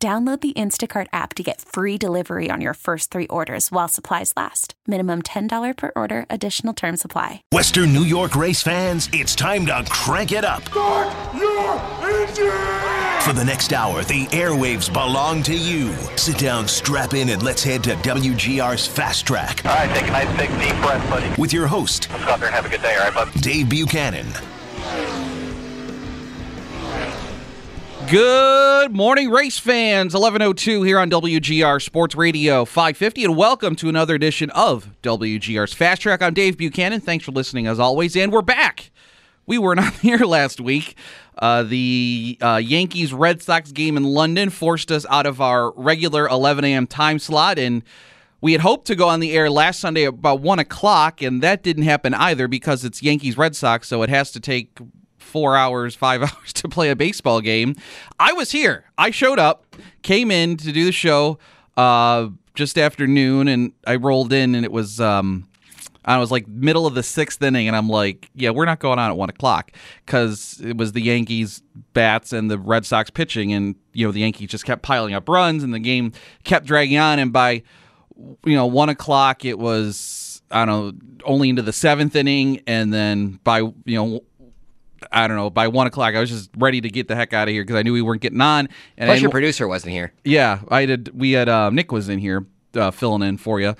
Download the Instacart app to get free delivery on your first three orders while supplies last. Minimum $10 per order. Additional terms apply. Western New York race fans, it's time to crank it up. Start your engine! For the next hour, the airwaves belong to you. Sit down, strap in, and let's head to WGR's Fast Track. All right, take a nice big deep breath, buddy. With your host. Let's go out there and have a good day, all right, bud? Dave Buchanan. Good morning, race fans. 11:02 here on WGR Sports Radio 550, and welcome to another edition of WGR's Fast Track. I'm Dave Buchanan. Thanks for listening, as always, and we're back. We were not here last week. The Yankees-Red Sox game in London forced us out of our regular 11 a.m. time slot, and we had hoped to go on the air last Sunday at about 1 o'clock, and that didn't happen either because it's Yankees-Red Sox, so it has to take 4 hours, 5 hours to play a baseball game. I was here. I showed up, came in to do the show just after noon, and I rolled in, and it was I was like middle of the sixth inning, and I'm like, yeah, we're not going on at 1 o'clock because it was the Yankees bats and the Red Sox pitching, and you know the Yankees just kept piling up runs, and the game kept dragging on, and by 1 o'clock it was only into the seventh inning, and then by by 1 o'clock, I was just ready to get the heck out of here because I knew we weren't getting on. And plus, your producer wasn't here. Yeah, I did. We had Nick was in here filling in for you.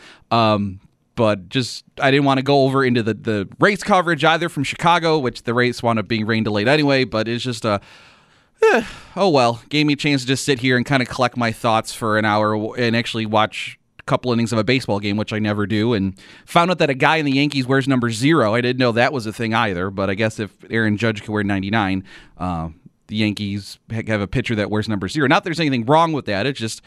But just I didn't want to go over into the race coverage either from Chicago, which the race wound up being rain delayed anyway. But it's just gave me a chance to just sit here and kind of collect my thoughts for an hour and actually watch a couple innings of a baseball game, which I never do, and found out that a guy in the Yankees wears number 0. I didn't know that was a thing either, but I guess if Aaron Judge could wear 99, the Yankees have a pitcher that wears number 0. Not that there's anything wrong with that. It's just,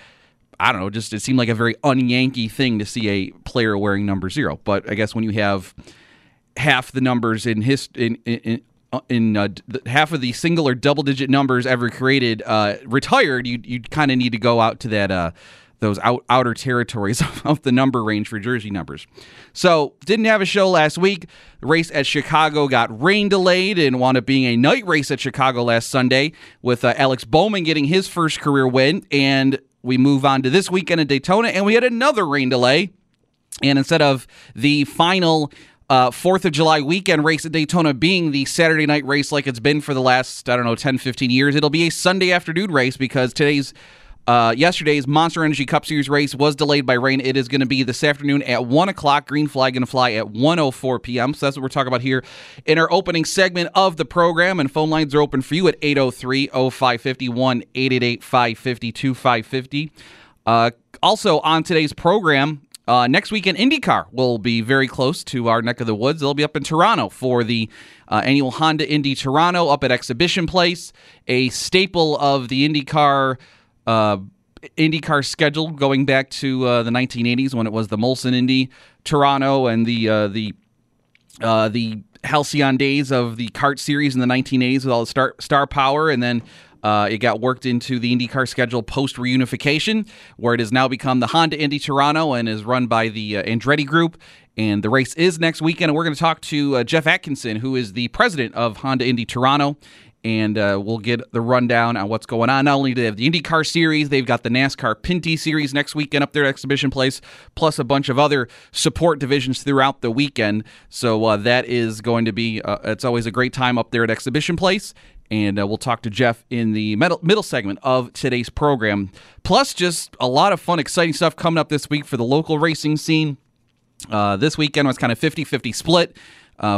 it seemed like a very un-Yankee thing to see a player wearing number 0. But I guess when you have half the numbers in history, half of the single or double-digit numbers ever created retired, you kind of need to go out to that those outer territories of the number range for jersey numbers. So didn't have a show last week. The race at Chicago got rain delayed and wound up being a night race at Chicago last Sunday with Alex Bowman getting his first career win. And we move on to this weekend in Daytona, and we had another rain delay. And instead of the final 4th of July weekend race at Daytona being the Saturday night race like it's been for the last, 10, 15 years, it'll be a Sunday afternoon race because yesterday's Monster Energy Cup Series race was delayed by rain. It is going to be this afternoon at 1 o'clock. Green flag going to fly at 1:04 p.m. So that's what we're talking about here in our opening segment of the program. And phone lines are open for you at 803-0551, 888-550-2550. Also on today's program, next weekend, IndyCar will be very close to our neck of the woods. They'll be up in Toronto for the annual Honda Indy Toronto up at Exhibition Place, a staple of the IndyCar schedule going back to the 1980s when it was the Molson Indy Toronto and the halcyon days of the CART series in the 1980s with all the star power, and then it got worked into the IndyCar schedule post reunification, where it has now become the Honda Indy Toronto and is run by the Andretti Group. And the race is next weekend, and we're going to talk to Jeff Atkinson, who is the president of Honda Indy Toronto. And we'll get the rundown on what's going on. Not only do they have the IndyCar series, they've got the NASCAR Pinty series next weekend up there at Exhibition Place, plus a bunch of other support divisions throughout the weekend. So that is going to be, it's always a great time up there at Exhibition Place. And we'll talk to Jeff in the middle segment of today's program. Plus, just a lot of fun, exciting stuff coming up this week for the local racing scene. This weekend was kind of 50-50 split.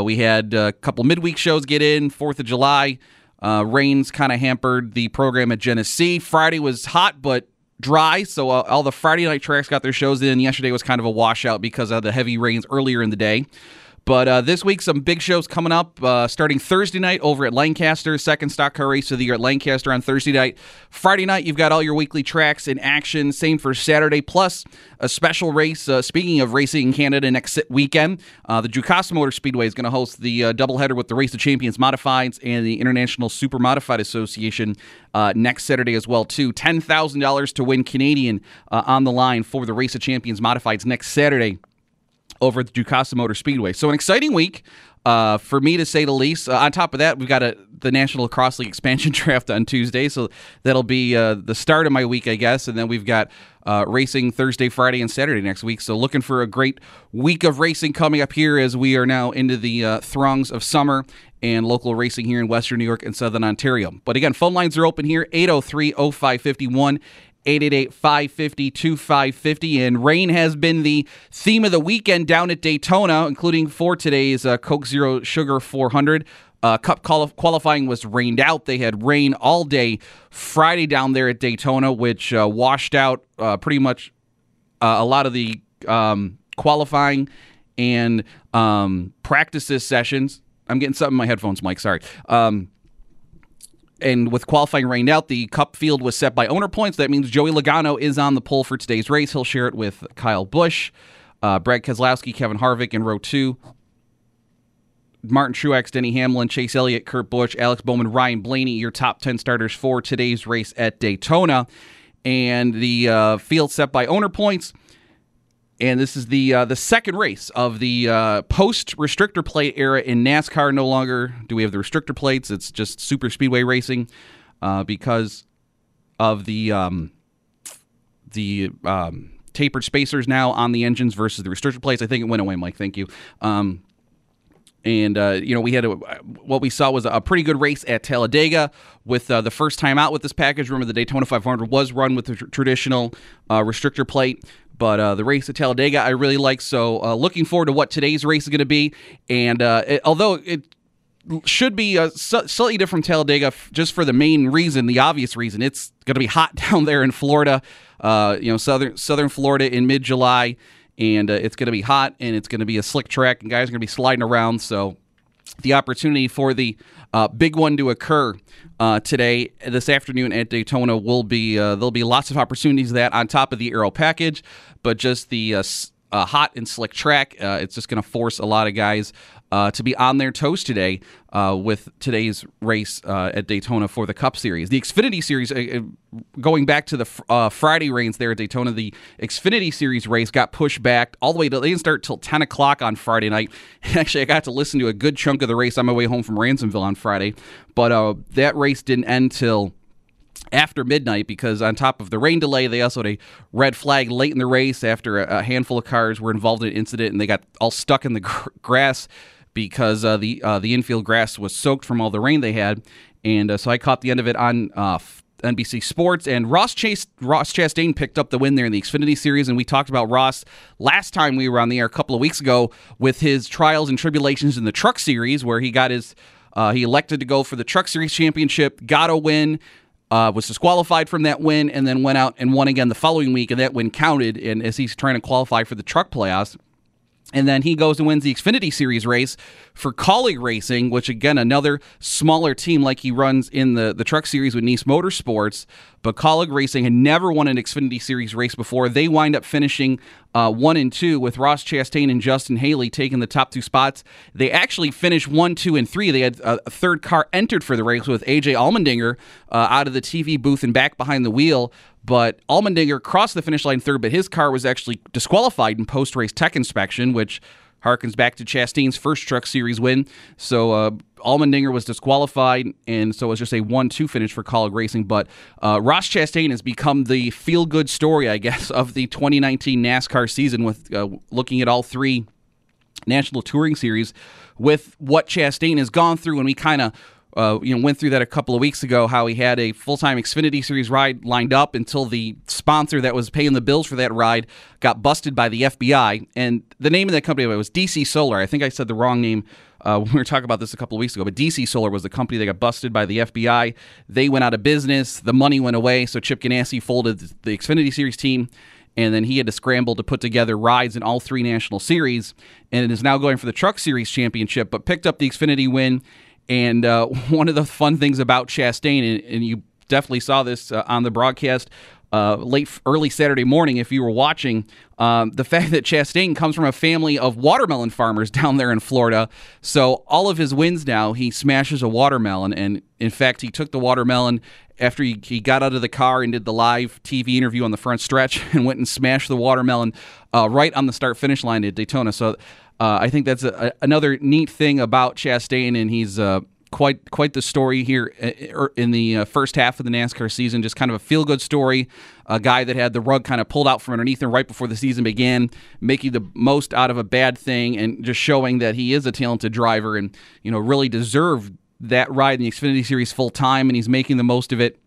We had a couple midweek shows get in, 4th of July. Rains kind of hampered the program at Genesee. Friday was hot but dry, so all the Friday night tracks got their shows in. Yesterday was kind of a washout because of the heavy rains earlier in the day. But this week, some big shows coming up, starting Thursday night over at Lancaster, second stock car race of the year at Lancaster on Thursday night. Friday night, you've got all your weekly tracks in action, same for Saturday, plus a special race. Speaking of racing in Canada next weekend, the Jukasa Motor Speedway is going to host the doubleheader with the Race of Champions Modifieds and the International Super Modified Association next Saturday as well, too. $10,000 to win Canadian on the line for the Race of Champions Modifieds next Saturday over at the Jukasa Motor Speedway. So an exciting week for me, to say the least. On top of that, we've got the National Lacrosse League expansion draft on Tuesday, so that'll be the start of my week, I guess. And then we've got racing Thursday, Friday, and Saturday next week. So looking for a great week of racing coming up here as we are now into the throngs of summer and local racing here in Western New York and Southern Ontario. But again, phone lines are open here, 803-0551. 888-550-2550, and rain has been the theme of the weekend down at Daytona, including for today's Coke Zero Sugar 400. Cup qualifying was rained out. They had rain all day Friday down there at Daytona, which washed out pretty much a lot of the qualifying and practices sessions. I'm getting something in my headphones, Mike, sorry. And with qualifying rained out, the Cup field was set by owner points. That means Joey Logano is on the pole for today's race. He'll share it with Kyle Busch, Brad Keselowski, Kevin Harvick in row two. Martin Truex, Denny Hamlin, Chase Elliott, Kurt Busch, Alex Bowman, Ryan Blaney, your top 10 starters for today's race at Daytona. And the field set by owner points. And this is the second race of the post-restrictor plate era in NASCAR. No longer do we have the restrictor plates. It's just super speedway racing because of the tapered spacers now on the engines versus the restrictor plates. I think it went away, Mike. Thank you. We had what we saw was a pretty good race at Talladega with the first time out with this package. Remember, the Daytona 500 was run with the traditional restrictor plate. But the race at Talladega, I really like. So looking forward to what today's race is going to be. And although it should be slightly different from Talladega, just for the main reason, the obvious reason, it's going to be hot down there in Florida, southern Florida in mid-July. And it's going to be hot, and it's going to be a slick track, and guys are going to be sliding around. So the opportunity for the big one to occur today, this afternoon at Daytona, will be there'll be lots of opportunities of that on top of the aero package, but just the hot and slick track, it's just going to force a lot of guys to be on their toes today with today's race at Daytona for the Cup Series. The Xfinity Series, going back to the Friday rains there at Daytona, the Xfinity Series race got pushed back all the way. They didn't start till 10 o'clock on Friday night. Actually, I got to listen to a good chunk of the race on my way home from Ransomville on Friday, but that race didn't end till after midnight, because on top of the rain delay, they also had a red flag late in the race after a handful of cars were involved in an incident, and they got all stuck in the grass because the infield grass was soaked from all the rain they had. And so I caught the end of it on NBC Sports, and Ross Chastain picked up the win there in the Xfinity Series, and we talked about Ross last time we were on the air a couple of weeks ago with his trials and tribulations in the Truck Series, where he got his he elected to go for the Truck Series championship, got a win, was disqualified from that win, and then went out and won again the following week, and that win counted, and as he's trying to qualify for the Truck playoffs. And then he goes and wins the Xfinity Series race for Kaulig Racing, which, again, another smaller team like he runs in the Truck Series with Nice Motorsports. But Kaulig Racing had never won an Xfinity Series race before. They wind up finishing 1 and 2 with Ross Chastain and Justin Haley taking the top two spots. They actually finished 1, 2, and 3. They had a third car entered for the race with A.J. Allmendinger out of the TV booth and back behind the wheel. But Allmendinger crossed the finish line third, but his car was actually disqualified in post-race tech inspection, which harkens back to Chastain's first Truck Series win. So Allmendinger was disqualified, and so it was just a 1-2 finish for Kaulig Racing. But Ross Chastain has become the feel-good story, I guess, of the 2019 NASCAR season, with looking at all three National Touring Series with what Chastain has gone through. And we kind of went through that a couple of weeks ago, how he had a full-time Xfinity Series ride lined up until the sponsor that was paying the bills for that ride got busted by the FBI. And the name of that company was DC Solar. I think I said the wrong name when we were talking about this a couple of weeks ago, but DC Solar was the company that got busted by the FBI. They went out of business. The money went away, so Chip Ganassi folded the Xfinity Series team and then he had to scramble to put together rides in all three national series, and is now going for the Truck Series championship, but picked up the Xfinity win. And one of the fun things about Chastain, and you definitely saw this on the broadcast early Saturday morning if you were watching, the fact that Chastain comes from a family of watermelon farmers down there in Florida. So all of his wins now, he smashes a watermelon. And in fact, he took the watermelon after he got out of the car and did the live TV interview on the front stretch and went and smashed the watermelon right on the start-finish line at Daytona. So I think that's another neat thing about Chastain, and he's quite the story here in the first half of the NASCAR season. Just kind of a feel-good story, a guy that had the rug kind of pulled out from underneath him right before the season began, making the most out of a bad thing and just showing that he is a talented driver and, you know, really deserved that ride in the Xfinity Series full-time, and he's making the most of it.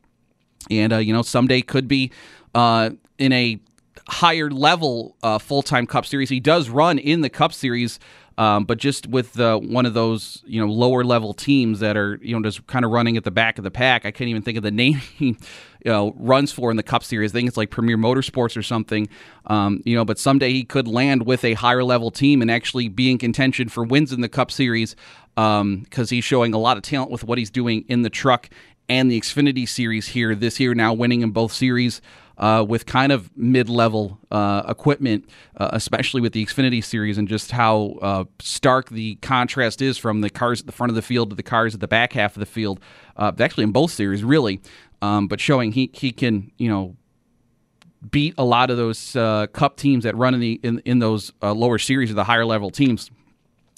And, you know, someday could be in a higher level full-time Cup Series. He does run in the Cup Series, but just with one of those, you know, lower level teams that are, you know, just kind of running at the back of the pack. I can't even think of the name he, you know, runs for in the Cup Series. I think it's like Premier Motorsports or something, you know, but someday he could land with a higher level team and actually be in contention for wins in the Cup Series, because he's showing a lot of talent with what he's doing in the Truck and the Xfinity Series here this year, now winning in both series with kind of mid-level equipment, especially with the Xfinity Series, and just how stark the contrast is from the cars at the front of the field to the cars at the back half of the field, actually in both series, really, but showing he can, you know, beat a lot of those Cup teams that run in those lower series of the higher-level teams.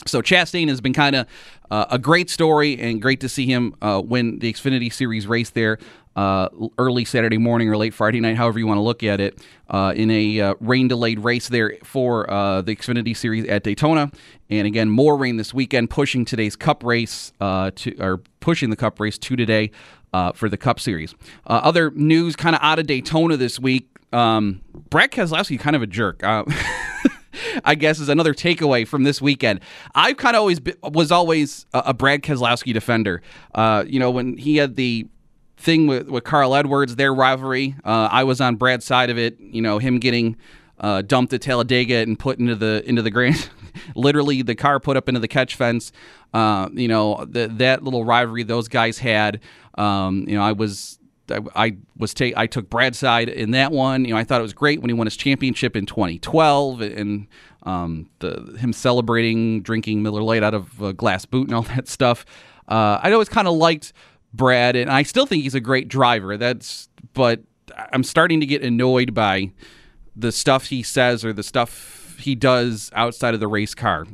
So Chastain has been kind of a great story, and great to see him win the Xfinity Series race there early Saturday morning or late Friday night, however you want to look at it, in a rain-delayed race there for the Xfinity Series at Daytona. And again, more rain this weekend, pushing today's Cup race pushing the Cup race to today for the Cup Series. Other news kind of out of Daytona this week, Brad Keselowski, kind of a jerk. I guess is another takeaway from this weekend. I've kind of was always a Brad Keselowski defender. You know, when he had the thing with Carl Edwards, their rivalry, I was on Brad's side of it. You know, him getting dumped at Talladega and put into the Grand, literally the car put up into the catch fence. You know, that little rivalry those guys had. You know, I took Brad's side in that one. You know, I thought it was great when he won his championship in 2012, and him celebrating, drinking Miller Lite out of a glass boot and all that stuff. I always kind of liked Brad, and I still think he's a great driver. But I'm starting to get annoyed by the stuff he says or the stuff he does outside of the race car.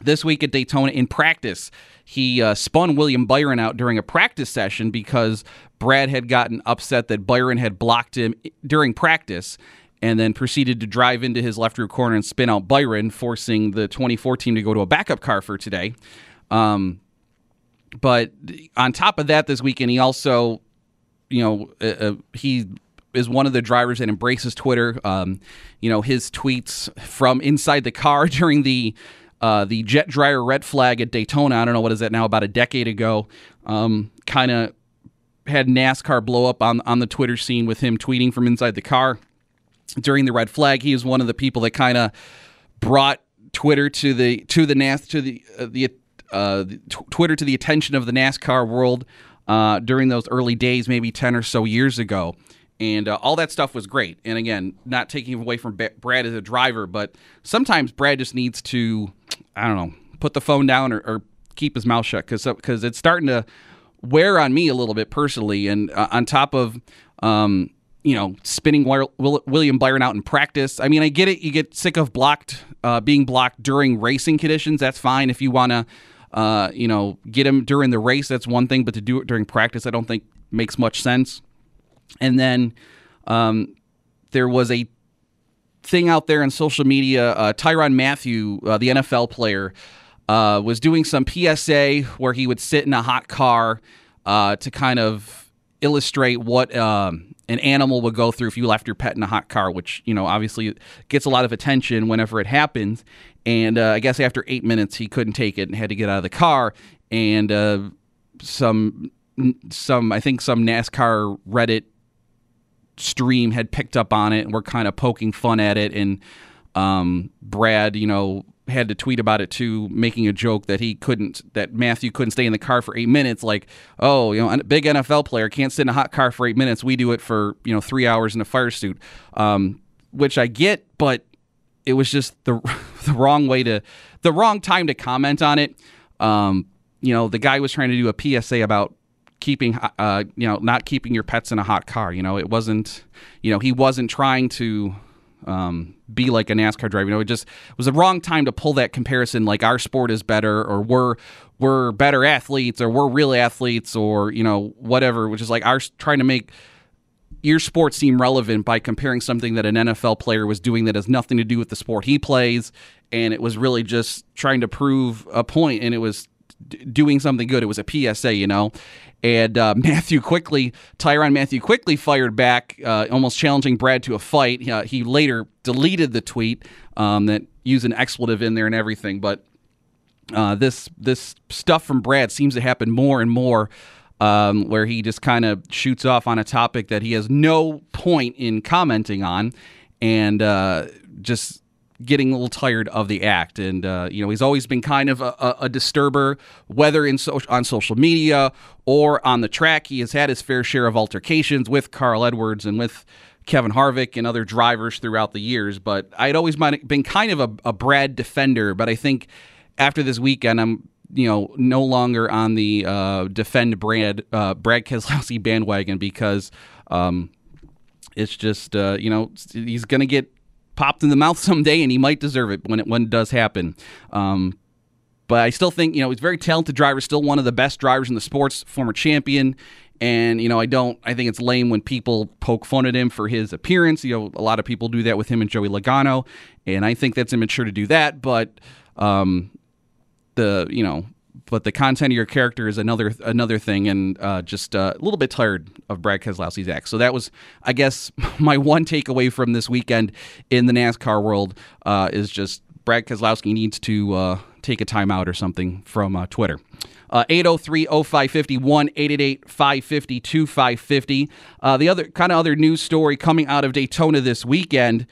This week at Daytona in practice, he spun William Byron out during a practice session because Brad had gotten upset that Byron had blocked him during practice, and then proceeded to drive into his left rear corner and spin out Byron, forcing the 24 team to go to a backup car for today. But on top of that, this weekend, he also, you know, he is one of the drivers that embraces Twitter. You know, his tweets from inside the car during the jet dryer red flag at Daytona, I don't know, what is that now, about a decade ago, kind of had NASCAR blow up on the Twitter scene with him tweeting from inside the car during the red flag. He is one of the people that kind of brought Twitter Twitter to the attention of the NASCAR world during those early days, maybe 10 or so years ago. And all that stuff was great. And again, not taking away from Brad as a driver, but sometimes Brad just needs to, I don't know, put the phone down or keep his mouth shut, because it's starting to wear on me a little bit personally. And on top of, you know, spinning William Byron out in practice. I mean, I get it. You get sick of being blocked during racing conditions. That's fine. If you want to, you know, get him during the race, that's one thing. But to do it during practice, I don't think makes much sense. And then there was a thing out there on social media. Tyrann Mathieu, the NFL player, was doing some PSA where he would sit in a hot car to kind of illustrate what an animal would go through if you left your pet in a hot car, which, you know, obviously gets a lot of attention whenever it happens. And I guess after 8 minutes, he couldn't take it and had to get out of the car. And some NASCAR Reddit stream had picked up on it and were kind of poking fun at it. And Brad, you know, had to tweet about it too, making a joke that that Mathieu couldn't stay in the car for 8 minutes. Like, oh, you know, a big NFL player can't sit in a hot car for 8 minutes. We do it for, you know, 3 hours in a fire suit, which I get, but it was just the wrong time to comment on it. You know, the guy was trying to do a PSA about keeping, you know, not keeping your pets in a hot car. You know, it wasn't, you know, he wasn't trying to be like a NASCAR driver. You know, it just was the wrong time to pull that comparison. Like, our sport is better, or we're better athletes, or we're real athletes, or, you know, whatever, which is like trying to make your sport seem relevant by comparing something that an NFL player was doing that has nothing to do with the sport he plays. And it was really just trying to prove a point, and it was doing something good. It was a PSA, you know. And Tyrann Mathieu quickly fired back, almost challenging Brad to a fight. He later deleted the tweet that used an expletive in there and everything. But this stuff from Brad seems to happen more and more, where he just kind of shoots off on a topic that he has no point in commenting on, and just getting a little tired of the act. And you know, he's always been kind of a disturber, whether on social media or on the track. He has had his fair share of altercations with Carl Edwards and with Kevin Harvick and other drivers throughout the years, but I'd always been kind of a Brad defender. But I think after this weekend, I'm, you know, no longer on the defend Brad Keselowski bandwagon, because it's just, you know, he's going to get popped in the mouth someday, and he might deserve it when it does happen. But I still think, you know, he's a very talented driver, still one of the best drivers in the sports, former champion. And, you know, I think it's lame when people poke fun at him for his appearance. You know, a lot of people do that with him and Joey Logano, and I think that's immature to do that. But the content of your character is another thing, and just a little bit tired of Brad Keselowski's act. So that was, I guess, my one takeaway from this weekend in the NASCAR world, is just Brad Keselowski needs to take a timeout or something from Twitter. 803-0550, 1-888-550-2550. The other news story coming out of Daytona this weekend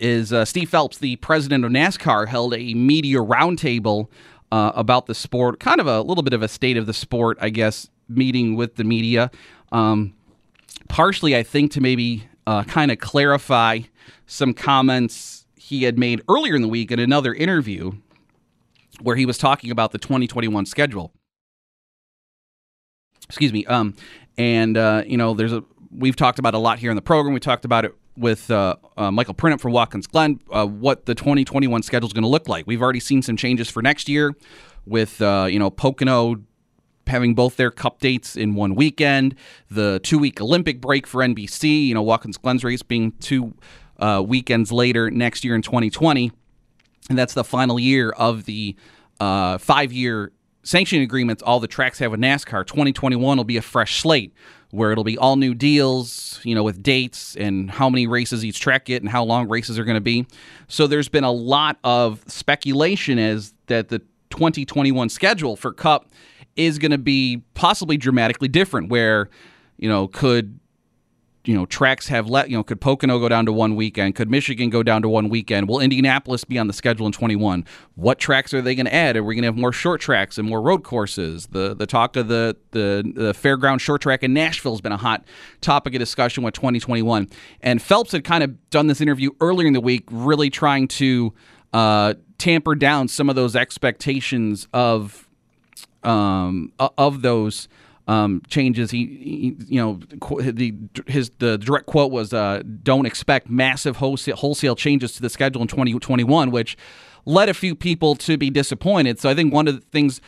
is Steve Phelps, the president of NASCAR, held a media roundtable about the sport, kind of a little bit of a state of the sport, I guess, meeting with the media. Partially, I think, to maybe kind of clarify some comments he had made earlier in the week in another interview where he was talking about the 2021 schedule. Excuse me. And, you know, we've talked about a lot here in the program. We talked about it with Michael Printup from Watkins Glen, what the 2021 schedule is going to look like. We've already seen some changes for next year with, you know, Pocono having both their cup dates in one weekend, the 2-week Olympic break for NBC, you know, Watkins Glen's race being two weekends later next year in 2020. And that's the final year of the 5-year sanctioning agreements all the tracks have with NASCAR. 2021 will be a fresh slate, where it'll be all new deals, you know, with dates and how many races each track get and how long races are going to be. So there's been a lot of speculation as that the 2021 schedule for Cup is going to be possibly dramatically different, where, you know, could, you know, tracks have could Pocono go down to one weekend? Could Michigan go down to one weekend? Will Indianapolis be on the schedule in 21? What tracks are they going to add? Are we going to have more short tracks and more road courses? The talk of the fairground short track in Nashville has been a hot topic of discussion with 2021. And Phelps had kind of done this interview earlier in the week, really trying to tamper down some of those expectations of those changes. He, you know, the direct quote was, "Don't expect massive wholesale changes to the schedule in 2021," which led a few people to be disappointed. So I think one of the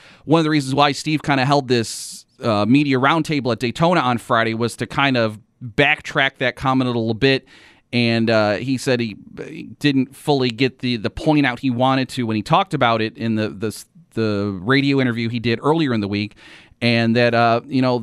reasons why Steve kind of held this media roundtable at Daytona on Friday was to kind of backtrack that comment a little bit. And he said he didn't fully get the point out he wanted to when he talked about it in the radio interview he did earlier in the week. And that, you know,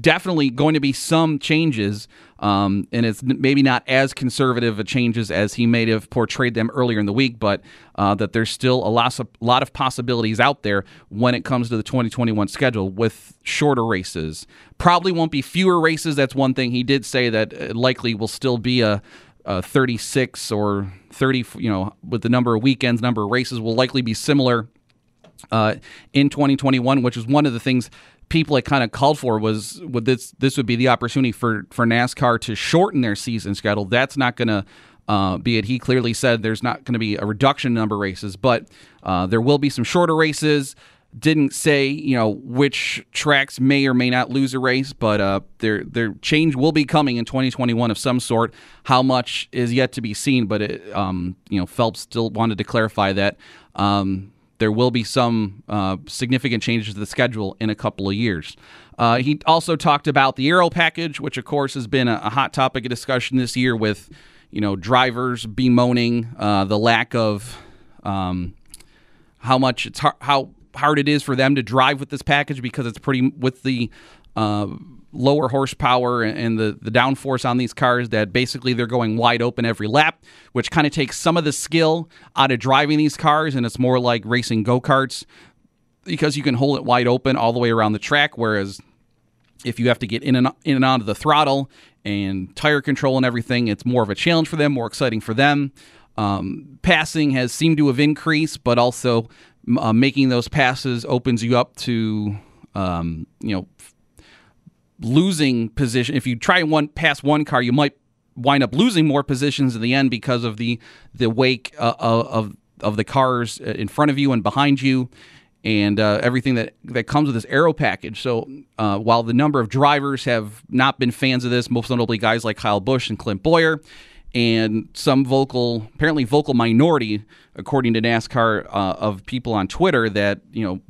definitely going to be some changes, and it's maybe not as conservative a changes as he may have portrayed them earlier in the week, but that there's still a lot of possibilities out there when it comes to the 2021 schedule with shorter races. Probably won't be fewer races. That's one thing he did say, that it likely will still be a 36 or 30, with the number of weekends, number of races will likely be similar in 2021, which is one of the things people had kind of called for, was this would be the opportunity for NASCAR to shorten their season schedule. That's not going to be it. He clearly said there's not going to be a reduction in number of races, but there will be some shorter races. Didn't say, which tracks may or may not lose a race, but their change will be coming in 2021 of some sort. How much is yet to be seen, but Phelps still wanted to clarify that. There will be some significant changes to the schedule in a couple of years. He also talked about the aero package, which, of course, has been a hot topic of discussion this year with, drivers bemoaning the lack of how hard it is for them to drive with this package, because it's pretty, with the lower horsepower and the downforce on these cars, that basically they're going wide open every lap, which kind of takes some of the skill out of driving these cars, and it's more like racing go-karts because you can hold it wide open all the way around the track, whereas if you have to get in and out of the throttle and tire control and everything, it's more of a challenge for them, more exciting for them. Passing has seemed to have increased, but also making those passes opens you up to losing position. If you try one pass one car, you might wind up losing more positions in the end because of the wake of the cars in front of you and behind you, and everything that comes with this aero package. So while the number of drivers have not been fans of this, most notably guys like Kyle Busch and Clint Boyer, and some vocal minority, according to NASCAR, of people on Twitter, that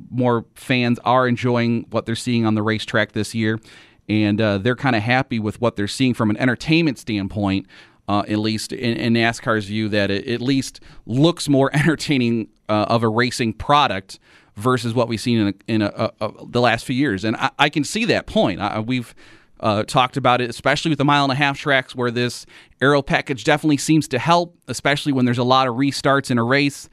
more fans are enjoying what they're seeing on the racetrack this year, and they're kind of happy with what they're seeing from an entertainment standpoint, at least in NASCAR's view, that it at least looks more entertaining of a racing product versus what we've seen in the last few years. And I can see that point. We've talked about it, especially with the 1.5-mile tracks, where this aero package definitely seems to help, especially when there's a lot of restarts in a race,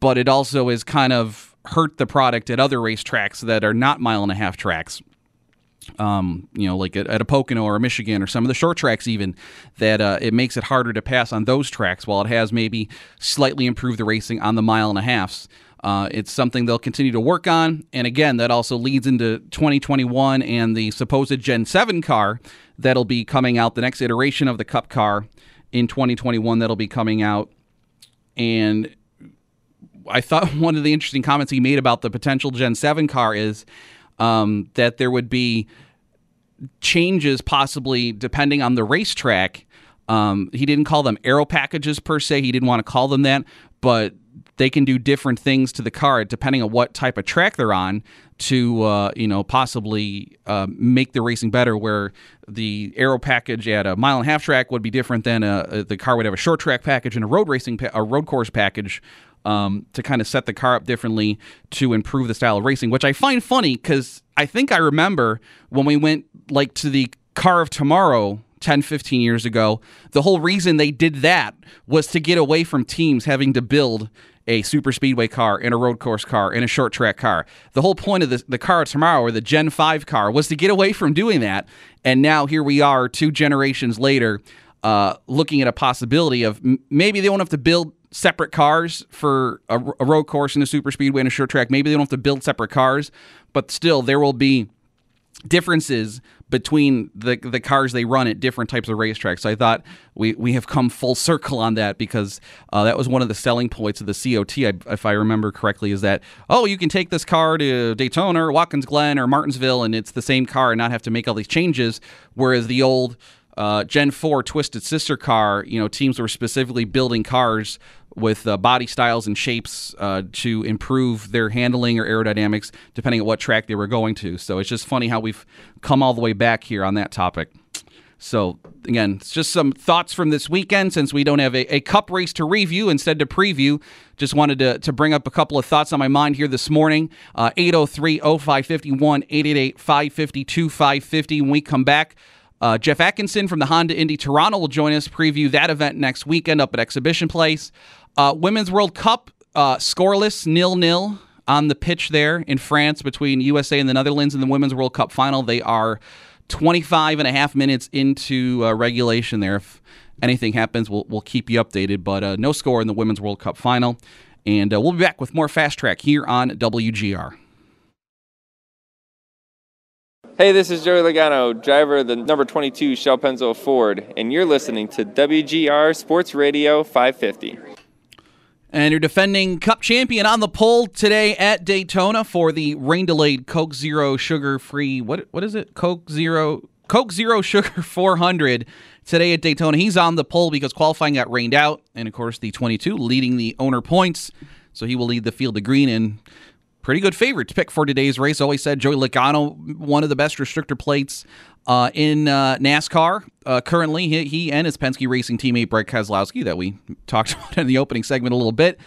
but it also has kind of hurt the product at other racetracks that are not 1.5-mile tracks. Like at a Pocono or a Michigan or some of the short tracks even, that it makes it harder to pass on those tracks, while it has maybe slightly improved the racing on the 1.5-mile. It's something they'll continue to work on. And again, that also leads into 2021 and the supposed Gen 7 car that'll be coming out, the next iteration of the Cup car in 2021 that'll be coming out. And I thought one of the interesting comments he made about the potential Gen 7 car is that there would be changes possibly depending on the racetrack. He didn't call them aero packages per se. He didn't want to call them that, but they can do different things to the car depending on what type of track they're on to, possibly make the racing better, where the aero package at a 1.5-mile track would be different than the car would have a short track package and a road course package, to kind of set the car up differently to improve the style of racing, which I find funny because I think I remember when we went to the Car of Tomorrow 10, 15 years ago, the whole reason they did that was to get away from teams having to build a super speedway car and a road course car and a short track car. The whole point of the Car of Tomorrow, or the Gen 5 car, was to get away from doing that. And now here we are 2 generations later, looking at a possibility of maybe they won't have to build separate cars for a road course and a super speedway and a short track. Maybe they don't have to build separate cars, but still there will be differences between the cars they run at different types of racetracks. So I thought we have come full circle on that, because that was one of the selling points of the COT, if I remember correctly, is that, you can take this car to Daytona or Watkins Glen or Martinsville, and it's the same car and not have to make all these changes, whereas the old Gen 4 Twisted Sister car, teams were specifically building cars with body styles and shapes to improve their handling or aerodynamics depending on what track they were going to. So it's just funny how we've come all the way back here on that topic. So, again, it's just some thoughts from this weekend since we don't have a cup race to review, instead to preview. Just wanted to bring up a couple of thoughts on my mind here this morning. 803-0551, 888-552-550. When we come back, Jeff Atkinson from the Honda Indy Toronto will join us, preview that event next weekend up at Exhibition Place. Women's World Cup, scoreless, 0-0 on the pitch there in France between USA and the Netherlands in the Women's World Cup final. They are 25 and a half minutes into regulation there. If anything happens, we'll keep you updated. But no score in the Women's World Cup final. And we'll be back with more Fast Track here on WGR. Hey, this is Joey Logano, driver of the number 22 Shelpenzo Ford, and you're listening to WGR Sports Radio 550. And your defending Cup champion on the pole today at Daytona for the rain-delayed Coke Zero Sugar Free. What is it? Coke Zero Sugar 400 today at Daytona. He's on the pole because qualifying got rained out, and of course the 22 leading the owner points, so he will lead the field to green and pretty good favorite to pick for today's race. Always said Joey Logano, one of the best restrictor plates in NASCAR. Currently, he and his Penske Racing teammate, Brad Keselowski, that we talked about in the opening segment a little bit,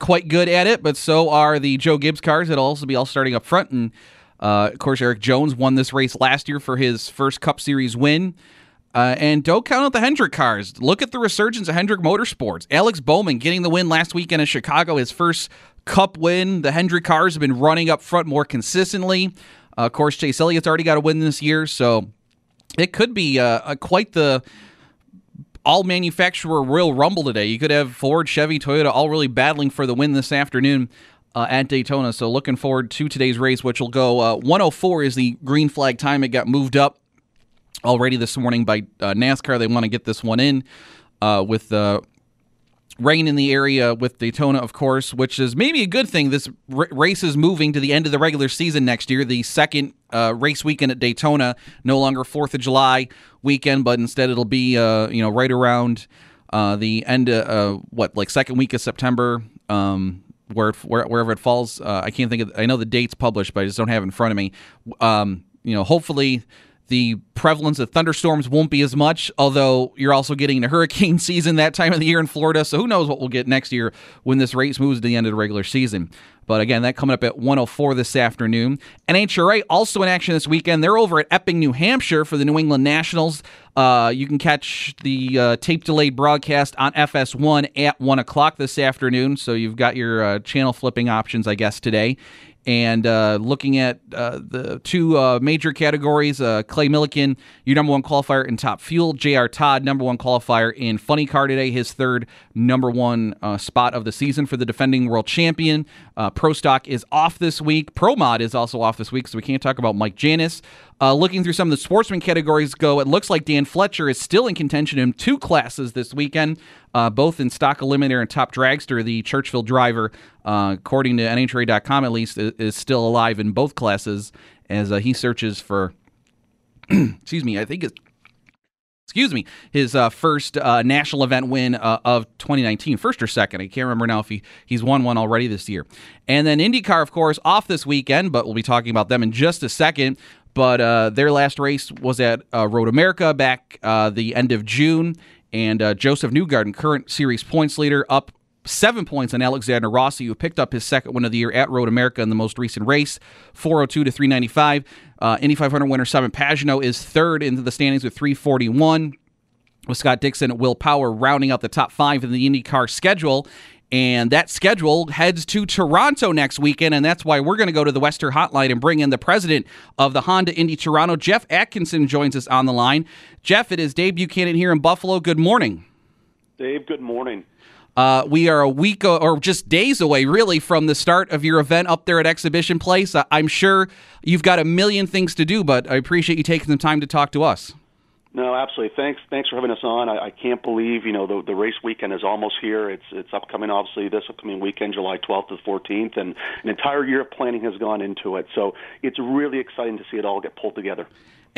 quite good at it, but so are the Joe Gibbs cars. It'll also be all starting up front. And, of course, Eric Jones won this race last year for his first Cup Series win. And don't count out the Hendrick cars. Look at the resurgence of Hendrick Motorsports. Alex Bowman getting the win last weekend in Chicago, his first Cup win. The Hendrick cars have been running up front more consistently. Of course, Chase Elliott's already got a win this year, so it could be quite the all-manufacturer Royal Rumble today. You could have Ford, Chevy, Toyota all really battling for the win this afternoon at Daytona. So looking forward to today's race, which will go 1:04 is the green flag time. It got moved up already this morning by NASCAR. They want to get this one in with the rain in the area with Daytona, of course, which is maybe a good thing. This race is moving to the end of the regular season next year, the second race weekend at Daytona, no longer 4th of July weekend, but instead it'll be right around the end of second week of September, wherever it falls. I can't think of, I know the date's published, but I just don't have it in front of me. Hopefully the prevalence of thunderstorms won't be as much, although you're also getting into hurricane season that time of the year in Florida, so who knows what we'll get next year when this race moves to the end of the regular season. But again, that coming up at 1:04 this afternoon. NHRA also in action this weekend. They're over at Epping, New Hampshire for the New England Nationals. You can catch the tape-delayed broadcast on FS1 at 1 o'clock this afternoon, so you've got your channel flipping options, I guess, today. And looking at the two major categories, Clay Milliken, your number one qualifier in Top Fuel. J.R. Todd, number one qualifier in Funny Car today, his third number one spot of the season for the defending world champion. Pro Stock is off this week. Pro Mod is also off this week, so we can't talk about Mike Janis. Looking through some of the sportsman categories go, it looks like Dan Fletcher is still in contention in two classes this weekend, both in Stock Eliminator and Top Dragster. The Churchville driver, according to NHRA.com at least, is still alive in both classes as he searches for, his first national event win of 2019, first or second. I can't remember now if he's won one already this year. And then IndyCar, of course, off this weekend, but we'll be talking about them in just a second. But their last race was at Road America back the end of June. And Joseph Newgarden, current series points leader, up 7 points on Alexander Rossi, who picked up his second win of the year at Road America in the most recent race, 402 to 395. Indy 500 winner Simon Pagenaud is third into the standings with 341, with Scott Dixon and Will Power rounding out the top five in the IndyCar schedule. And that schedule heads to Toronto next weekend, and that's why we're going to go to the Western Hotline and bring in the president of the Honda Indy Toronto. Jeff Atkinson joins us on the line. Jeff, it is Dave Buchanan here in Buffalo. Good morning. Dave, good morning. We are a week or just days away, really, from the start of your event up there at Exhibition Place. I'm sure you've got a million things to do, but I appreciate you taking the time to talk to us. No, absolutely. Thanks for having us on. I can't believe, the race weekend is almost here. It's upcoming, obviously, this upcoming weekend, July 12th to the 14th, and an entire year of planning has gone into it. So it's really exciting to see it all get pulled together.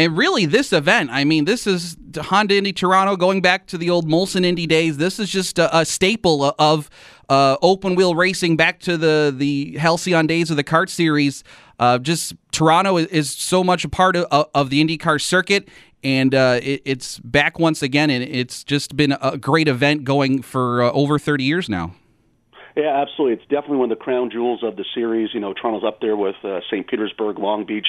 And really, this event, I mean, this is Honda Indy Toronto going back to the old Molson Indy days. This is just a staple of open-wheel racing back to the halcyon days of the CART series. Just Toronto is so much a part of the IndyCar circuit, and it's back once again, and it's just been a great event going for over 30 years now. Yeah, absolutely. It's definitely one of the crown jewels of the series. You know, Toronto's up there with St. Petersburg, Long Beach.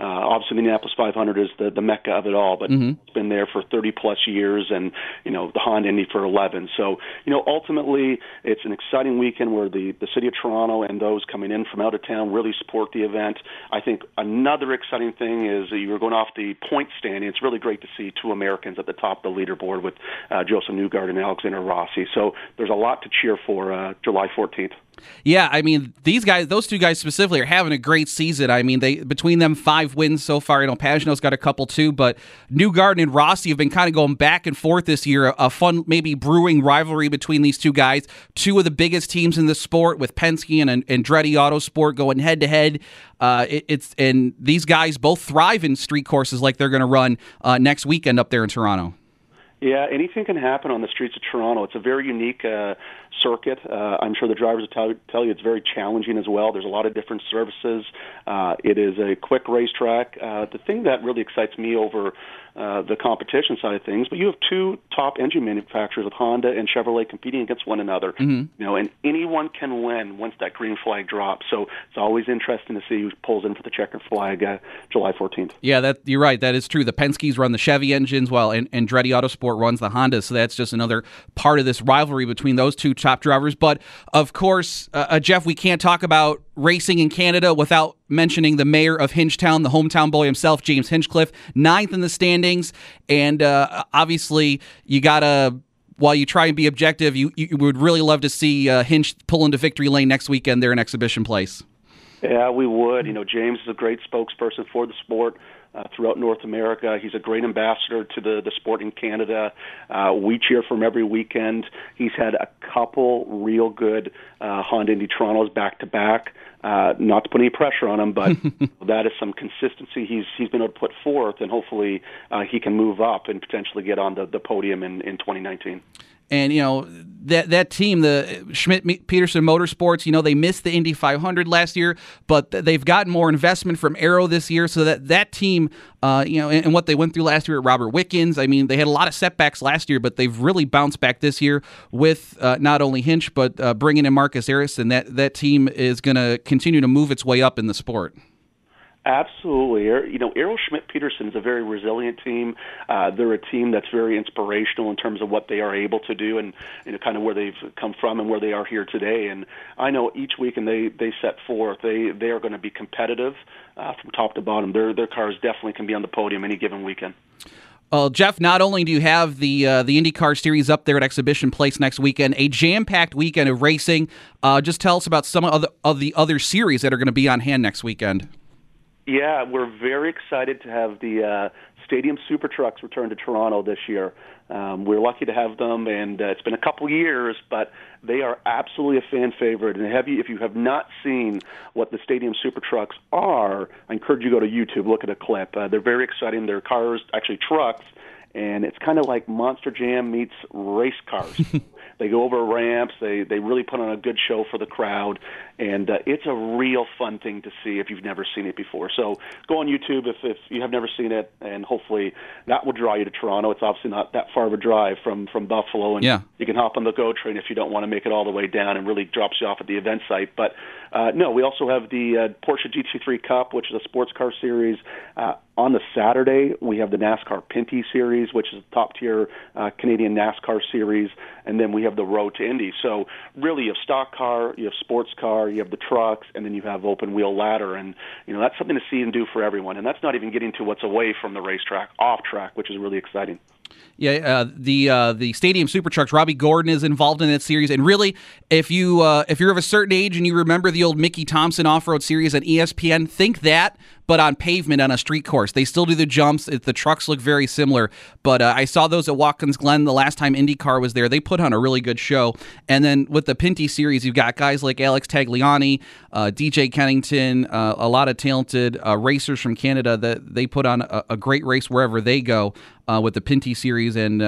Obviously, the Indianapolis 500 is the mecca of it all, but it's been there for 30-plus years, and, you know, the Honda Indy for 11. So, you know, ultimately, it's an exciting weekend where the city of Toronto and those coming in from out of town really support the event. I think another exciting thing is that you're going off the point standing. It's really great to see two Americans at the top of the leaderboard with Joseph Newgarden and Alexander Rossi. So there's a lot to cheer for July 14th. Yeah, I mean, these guys, those two guys specifically, are having a great season. I mean, they between them 5 wins so far. You know, Pagano's got a couple too, but Newgarden and Rossi have been kind of going back and forth this year. A fun, maybe brewing rivalry between these two guys. Two of the biggest teams in the sport, with Penske and Andretti Autosport going head to head. It's and these guys both thrive in street courses like they're going to run next weekend up there in Toronto. Yeah, anything can happen on the streets of Toronto. It's a very unique circuit. I'm sure the drivers will tell you it's very challenging as well. There's a lot of different services. It is a quick racetrack. The thing that really excites me over the competition side of things, but you have two top engine manufacturers of Honda and Chevrolet competing against one another. You know, and anyone can win once that green flag drops. So it's always interesting to see who pulls in for the checkered flag July 14th. Yeah, you're right. That is true. The Penske's run the Chevy engines, while Andretti Autosport runs the Honda, so that's just another part of this rivalry between those two top drivers. But of course, Jeff, we can't talk about racing in Canada without mentioning the mayor of Hingetown, the hometown boy himself, James Hinchcliffe, 9th in the standings. And obviously, you gotta, while you try and be objective, you would really love to see Hinch pull into victory lane next weekend there in Exhibition Place. Yeah, we would. You know, James is a great spokesperson for the sport throughout North America. He's a great ambassador to the sport in Canada. We cheer for him every weekend. He's had a couple real good Honda Indy Torontos back-to-back. Not to put any pressure on him, but that is some consistency he's been able to put forth, and hopefully he can move up and potentially get on the podium in 2019. And, you know, that team, the Schmidt-Peterson Motorsports, you know, they missed the Indy 500 last year, but they've gotten more investment from Arrow this year. So that team, you know, and what they went through last year at Robert Wickens, I mean, they had a lot of setbacks last year, but they've really bounced back this year with not only Hinch, but bringing in Marcus Ericsson. That team is going to continue to move its way up in the sport. Absolutely. You know, Errol Schmidt-Peterson is a very resilient team. They're a team that's very inspirational in terms of what they are able to do and, you know, kind of where they've come from and where they are here today. And I know each week and they set forth, they are going to be competitive from top to bottom. Their cars definitely can be on the podium any given weekend. Well, Jeff, not only do you have the IndyCar series up there at Exhibition Place next weekend, a jam-packed weekend of racing. Just tell us about some of the other series that are going to be on hand next weekend. Yeah, we're very excited to have the Stadium Super Trucks return to Toronto this year. We're lucky to have them, and it's been a couple years, but they are absolutely a fan favorite. And if you have not seen what the Stadium Super Trucks are, I encourage you to go to YouTube, look at a clip. They're very exciting. They're cars, actually trucks, and it's kind of like Monster Jam meets race cars. They go over ramps. They really put on a good show for the crowd, and it's a real fun thing to see if you've never seen it before. So go on YouTube if you have never seen it, and hopefully that will draw you to Toronto. It's obviously not that far of a drive from Buffalo, and you can hop on the GO train if you don't want to make it all the way down, and really drops you off at the event site. But no, we also have the Porsche GT3 Cup, which is a sports car series. On the Saturday, we have the NASCAR Pinty Series, which is a top-tier Canadian NASCAR series, and then we have the Road to Indy. So really, you have stock car, you have sports car, you have the trucks, and then you have open-wheel ladder. And, you know, that's something to see and do for everyone. And that's not even getting to what's away from the racetrack, off track, which is really exciting. Yeah, the Stadium Super Trucks, Robbie Gordon is involved in that series. And really, if you're of a certain age and you remember the old Mickey Thompson off-road series on ESPN, think that, but on pavement on a street course. They still do the jumps. The trucks look very similar, but I saw those at Watkins Glen the last time IndyCar was there. They put on a really good show. And then with the Pinty Series, you've got guys like Alex Tagliani, DJ Kennington, a lot of talented racers from Canada that they put on a great race wherever they go. With the Pinty Series, and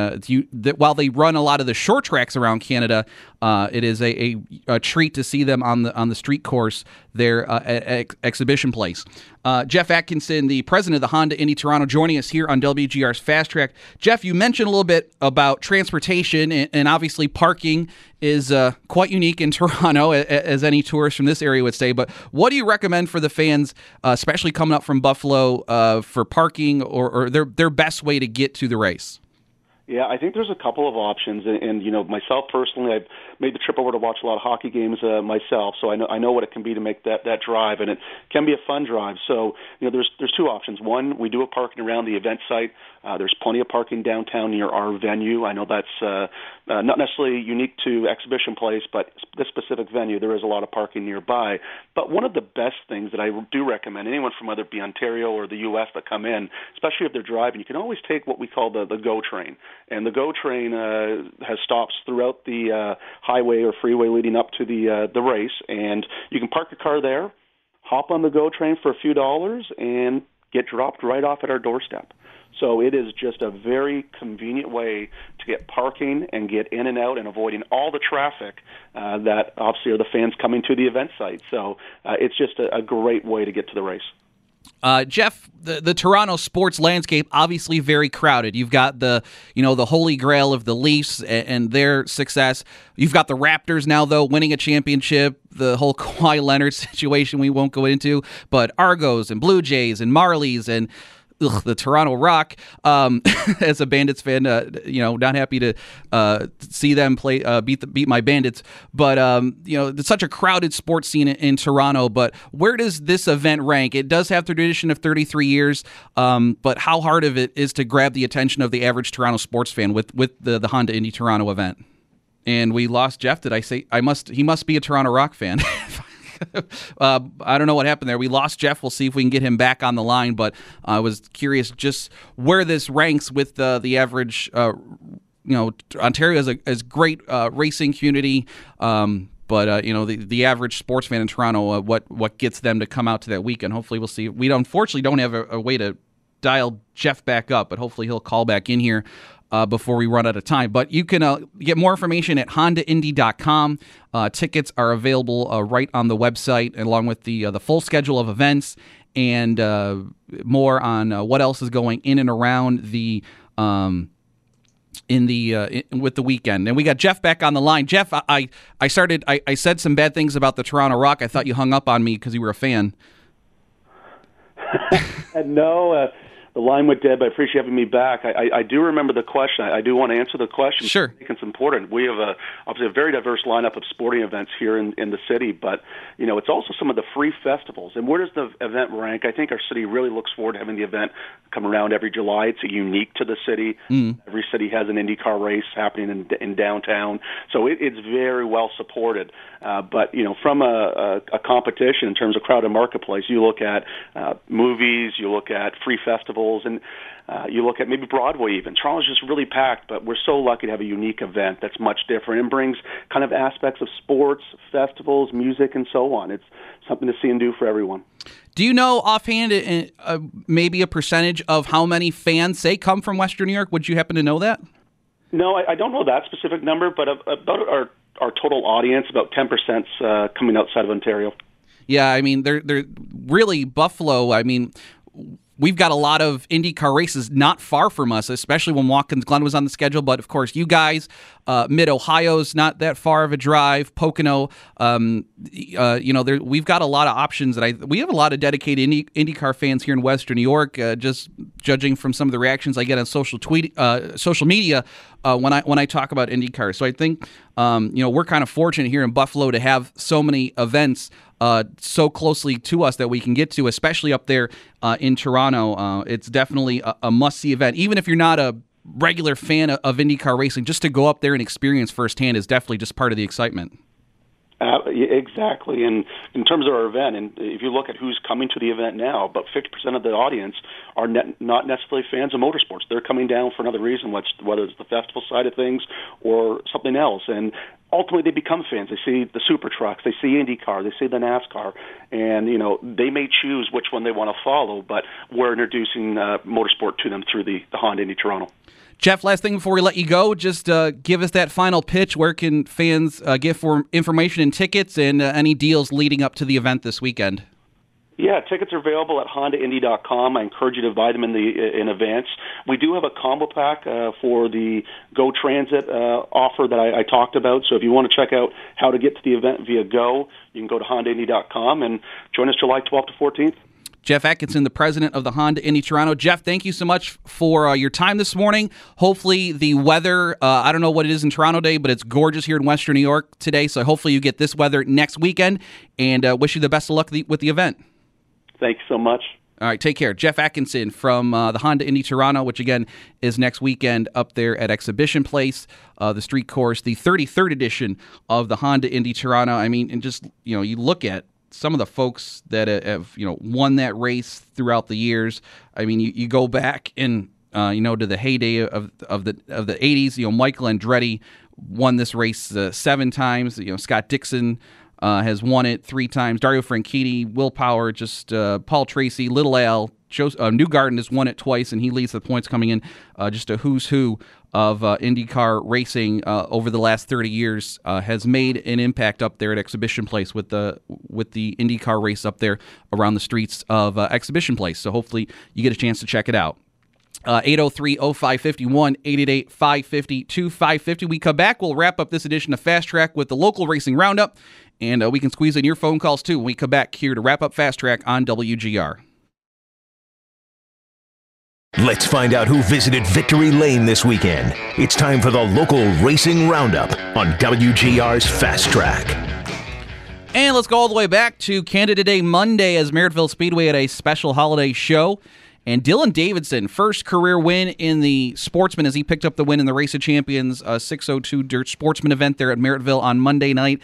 while they run a lot of the short tracks around Canada, it is a treat to see them on the street course there at Exhibition Place. Jeff Atkinson, the president of the Honda Indy Toronto, joining us here on WGR's Fast Track. Jeff, you mentioned a little bit about transportation, and obviously parking is quite unique in Toronto, as any tourist from this area would say. But what do you recommend for the fans, especially coming up from Buffalo, for parking or their best way to get to the race? Yeah, I think there's a couple of options, and you know, myself personally, I've made the trip over to watch a lot of hockey games myself, so I know what it can be to make that drive, and it can be a fun drive. So you know, there's two options. One, we do a parking around the event site. There's plenty of parking downtown near our venue. I know that's not necessarily unique to Exhibition Place, but this specific venue, there is a lot of parking nearby. But one of the best things that I do recommend anyone from whether it be Ontario or the U.S. that come in, especially if they're driving, you can always take what we call the GO train. And the GO train has stops throughout the highway or freeway leading up to the race. And you can park your car there, hop on the GO train for a few dollars, and get dropped right off at our doorstep. So it is just a very convenient way to get parking and get in and out and avoiding all the traffic that obviously are the fans coming to the event site. So it's just a great way to get to the race. Jeff, the Toronto sports landscape obviously very crowded. You've got the holy grail of the Leafs and their success. You've got the Raptors now, though, winning a championship. The whole Kawhi Leonard situation we won't go into, but Argos and Blue Jays and Marlies and the Toronto Rock. As a Bandits fan, not happy to see them play beat my Bandits. But it's such a crowded sports scene in Toronto. But where does this event rank? It does have the tradition of 33 years, but how hard of it is to grab the attention of the average Toronto sports fan with the Honda Indy Toronto event? And we lost Jeff. Did I say he must be a Toronto Rock fan? I don't know what happened there. We lost Jeff. We'll see if we can get him back on the line, but I was curious just where this ranks with the average, Ontario is great racing community, but the average sports fan in Toronto, what gets them to come out to that weekend. Hopefully we'll see. We unfortunately don't have a way to dial Jeff back up, but hopefully he'll call back in here before we run out of time. But you can get more information at hondaindy.com. Tickets are available right on the website, along with the full schedule of events and more on what else is going in and around the with the weekend. And we got Jeff back on the line. Jeff, I said some bad things about the Toronto Rock. I thought you hung up on me because you were a fan. No. The line went dead, but I appreciate having me back. I do remember the question. I do want to answer the question. Sure. I think it's important. We have obviously a very diverse lineup of sporting events here in the city, but you know, it's also some of the free festivals. And where does the event rank? I think our city really looks forward to having the event come around every July. It's unique to the city. Mm. Every city has an IndyCar race happening in downtown, so it's very well supported. But you know, from a competition in terms of crowded marketplace, you look at movies, you look at free festivals, and you look at maybe Broadway even. Toronto's just really packed, but we're so lucky to have a unique event that's much different and brings kind of aspects of sports, festivals, music, and so on. It's something to see and do for everyone. Do you know offhand maybe a percentage of how many fans, say, come from Western New York? Would you happen to know that? No, I don't know that specific number, but about our total audience, about 10% coming outside of Ontario. Yeah, I mean, they're really Buffalo, I mean... We've got a lot of IndyCar races not far from us, especially when Watkins Glen was on the schedule. But, of course, you guys, Mid-Ohio's not that far of a drive. Pocono, we've got a lot of options. We have a lot of dedicated IndyCar fans here in Western New York, just judging from some of the reactions I get on social media when I talk about IndyCar. So I think, we're kind of fortunate here in Buffalo to have so many events so closely to us that we can get to, especially up there in Toronto. It's definitely a must-see event. Even if you're not a regular fan of IndyCar racing, just to go up there and experience firsthand is definitely just part of the excitement. Exactly. And in terms of our event, and if you look at who's coming to the event now, about 50% of the audience are not necessarily fans of motorsports. They're coming down for another reason, whether it's the festival side of things or something else. And ultimately, they become fans. They see the super trucks, they see IndyCar, they see the NASCAR, and you know they may choose which one they want to follow. But we're introducing motorsport to them through the Honda Indy Toronto. Jeff, last thing before we let you go, just give us that final pitch. Where can fans get for information and tickets, and any deals leading up to the event this weekend? Yeah, tickets are available at hondaindy.com. I encourage you to buy them in advance. We do have a combo pack for the Go Transit offer that I talked about. So if you want to check out how to get to the event via Go, you can go to hondaindy.com and join us July 12th to 14th. Jeff Atkinson, the president of the Honda Indy Toronto. Jeff, thank you so much for your time this morning. Hopefully the weather, I don't know what it is in Toronto today, but it's gorgeous here in Western New York today. So hopefully you get this weather next weekend, and wish you the best of luck with the event. Thanks so much. All right, take care. Jeff Atkinson from the Honda Indy Toronto, which, again, is next weekend up there at Exhibition Place, the street course, the 33rd edition of the Honda Indy Toronto. I mean, and just, you know, you look at some of the folks that have, you know, won that race throughout the years. I mean, you go back and, you know, to the heyday of the 80s, you know, Michael Andretti won this race 7 times. You know, Scott Dixon has won it 3 times. Dario Franchitti, Will Power, just Paul Tracy, Little Al, Newgarden has won it twice, and he leads the points coming in. Just a who's who of IndyCar racing over the last 30 years has made an impact up there at Exhibition Place with the IndyCar race up there around the streets of Exhibition Place. So hopefully you get a chance to check it out. 803-0551, 888-550-2550. We come back. We'll wrap up this edition of Fast Track with the local racing roundup, and we can squeeze in your phone calls, too, when we come back here to wrap up Fast Track on WGR. Let's find out who visited Victory Lane this weekend. It's time for the local racing roundup on WGR's Fast Track. And let's go all the way back to Canada Day Monday as Merrittville Speedway had a special holiday show. And Dylan Davidson, first career win in the Sportsman as he picked up the win in the Race of Champions 602 Dirt Sportsman event there at Merrittville on Monday night.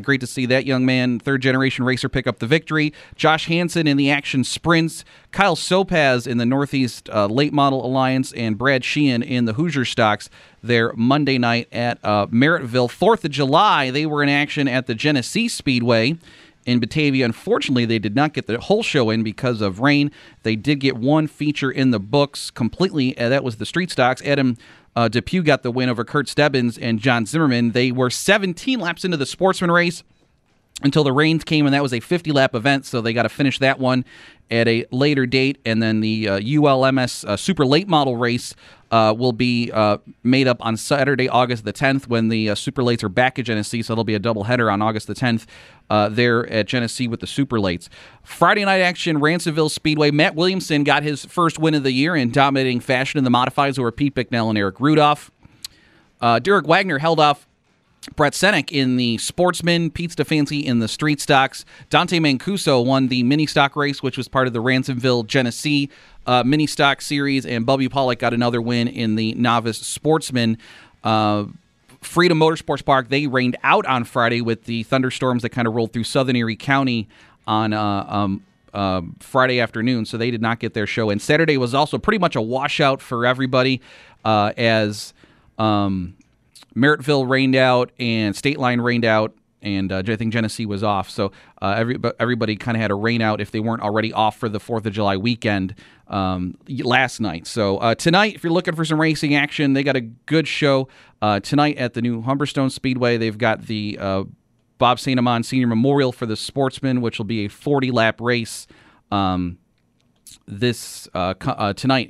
Great to see that young man, third-generation racer, pick up the victory. Josh Hansen in the action sprints. Kyle Sopaz in the Northeast Late Model Alliance. And Brad Sheehan in the Hoosier Stocks there Monday night at Merrittville. 4th of July, they were in action at the Genesee Speedway in Batavia. Unfortunately, they did not get the whole show in because of rain. They did get one feature in the books completely, and that was the street stocks. Adam Depew got the win over Kurt Stebbins and John Zimmerman. They were 17 laps into the sportsman race until the rains came, and that was a 50-lap event, so they got to finish that one at a later date. And then the ULMS Super Late Model race will be made up on Saturday, August the 10th, when the Super Lates are back at Genesee, so it'll be a doubleheader on August the 10th there at Genesee with the Super Lates. Friday night action, Rancidville Speedway. Matt Williamson got his first win of the year in dominating fashion in the Modifieds over Pete Bicknell and Eric Rudolph. Derek Wagner held off Brett Senek in the Sportsman, Pete Stefanski in the Street Stocks. Dante Mancuso won the Mini Stock race, which was part of the Rancidville Genesee Mini Stock Series, and Bubby Pollock got another win in the Novice Sportsman. Freedom Motorsports Park, they rained out on Friday with the thunderstorms that kind of rolled through southern Erie County on Friday afternoon, so they did not get their show. And Saturday was also pretty much a washout for everybody as Merrittville rained out, and State Line rained out, and I think Genesee was off. So everybody kind of had a rain out if they weren't already off for the 4th of July weekend last night. So tonight, if you're looking for some racing action, they got a good show tonight at the new Humberstone Speedway. They've got the Bob St. Amand Senior Memorial for the Sportsman, which will be a 40-lap race tonight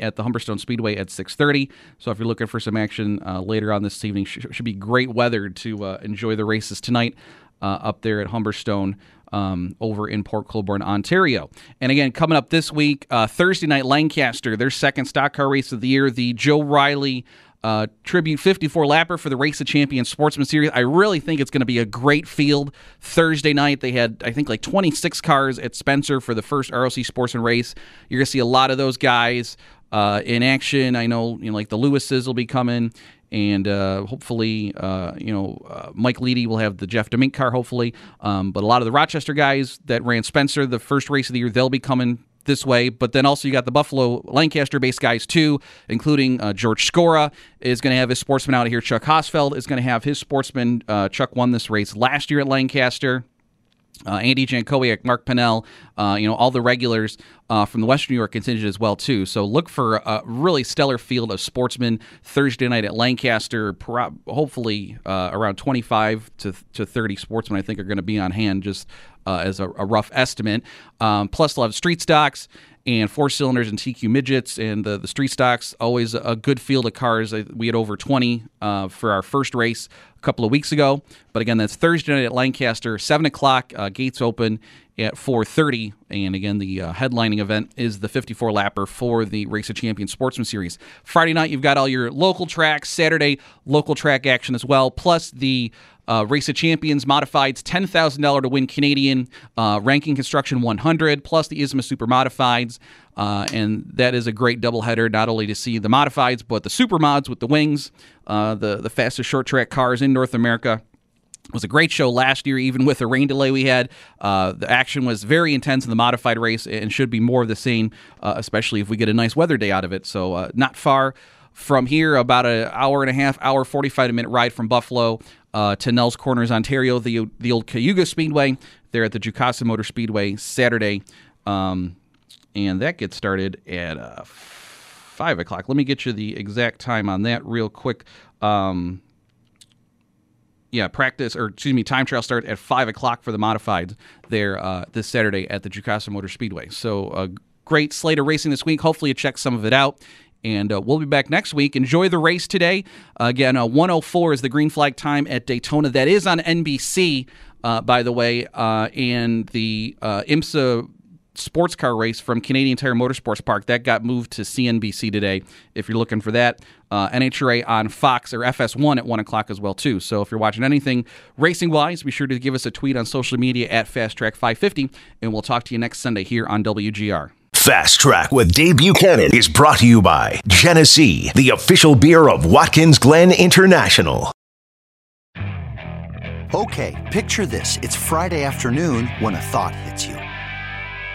at the Humberstone Speedway at 6:30. So if you're looking for some action later on this evening, should be great weather to enjoy the races tonight up there at Humberstone over in Port Colborne, Ontario. And again, coming up this week, Thursday night, Lancaster, their second stock car race of the year, the Joe Riley Tribute 54-lapper for the Race of Champions Sportsman Series. I really think it's going to be a great field Thursday night. They had, I think, like 26 cars at Spencer for the first ROC Sportsman race. You're going to see a lot of those guys in action. I know, like the Lewises will be coming, And hopefully, Mike Leedy will have the Jeff Domink car, hopefully. But a lot of the Rochester guys that ran Spencer, the first race of the year, they'll be coming this way. But then also you got the Buffalo, Lancaster-based guys too, including George Skora is going to have his sportsman out of here. Chuck Hosfeld is going to have his sportsman. Chuck won this race last year at Lancaster. Andy Jankowiak, Mark Pennell, all the regulars from the Western New York contingent as well, too. So look for a really stellar field of sportsmen Thursday night at Lancaster. Hopefully around 25 to 30 sportsmen, I think, are going to be on hand, just as a rough estimate. Plus, they'll have street stocks and four cylinders and TQ midgets, and the street stocks, always a good field of cars. We had over 20 for our first race a couple of weeks ago. But again, that's Thursday night at Lancaster, 7 o'clock, gates open at 4:30. And again, the headlining event is the 54-lapper for the Race of Champions Sportsman Series. Friday night, you've got all your local tracks. Saturday, local track action as well, plus the Race of Champions Modifieds, $10,000 to win Canadian, Ranking Construction 100, plus the ISMA Super Modifieds. And that is a great doubleheader, not only to see the Modifieds, but the Super Mods with the wings, the fastest short track cars in North America. It was a great show last year, even with the rain delay we had. The action was very intense in the modified race and should be more of the same, especially if we get a nice weather day out of it. So not far from here, about an hour and a half, hour, 45-minute ride from Buffalo to Nels Corners, Ontario, the old Cayuga Speedway, there at the Jukasa Motor Speedway Saturday. And that gets started at 5 o'clock. Let me get you the exact time on that real quick. Time trial start at 5 o'clock for the Modifieds there this Saturday at the Jukasa Motor Speedway. So a great slate of racing this week. Hopefully you check some of it out. And we'll be back next week. Enjoy the race today. Again, 1:04 is the green flag time at Daytona. That is on NBC, by the way. And the IMSA sports car race from Canadian Tire Motorsports Park, that got moved to CNBC today, if you're looking for that. NHRA on Fox, or FS1 at 1 o'clock as well, too. So if you're watching anything racing-wise, be sure to give us a tweet on social media at FastTrack550, and we'll talk to you next Sunday here on WGR. Fast Track with Dave Buchanan is brought to you by Genesee, the official beer of Watkins Glen International. Okay, picture this. It's Friday afternoon when a thought hits you.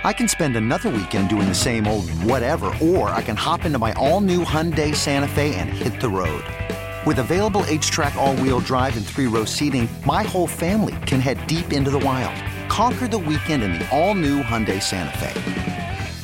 I can spend another weekend doing the same old whatever, or I can hop into my all-new Hyundai Santa Fe and hit the road. With available H-Track all-wheel drive and 3-row seating, my whole family can head deep into the wild. Conquer the weekend in the all-new Hyundai Santa Fe.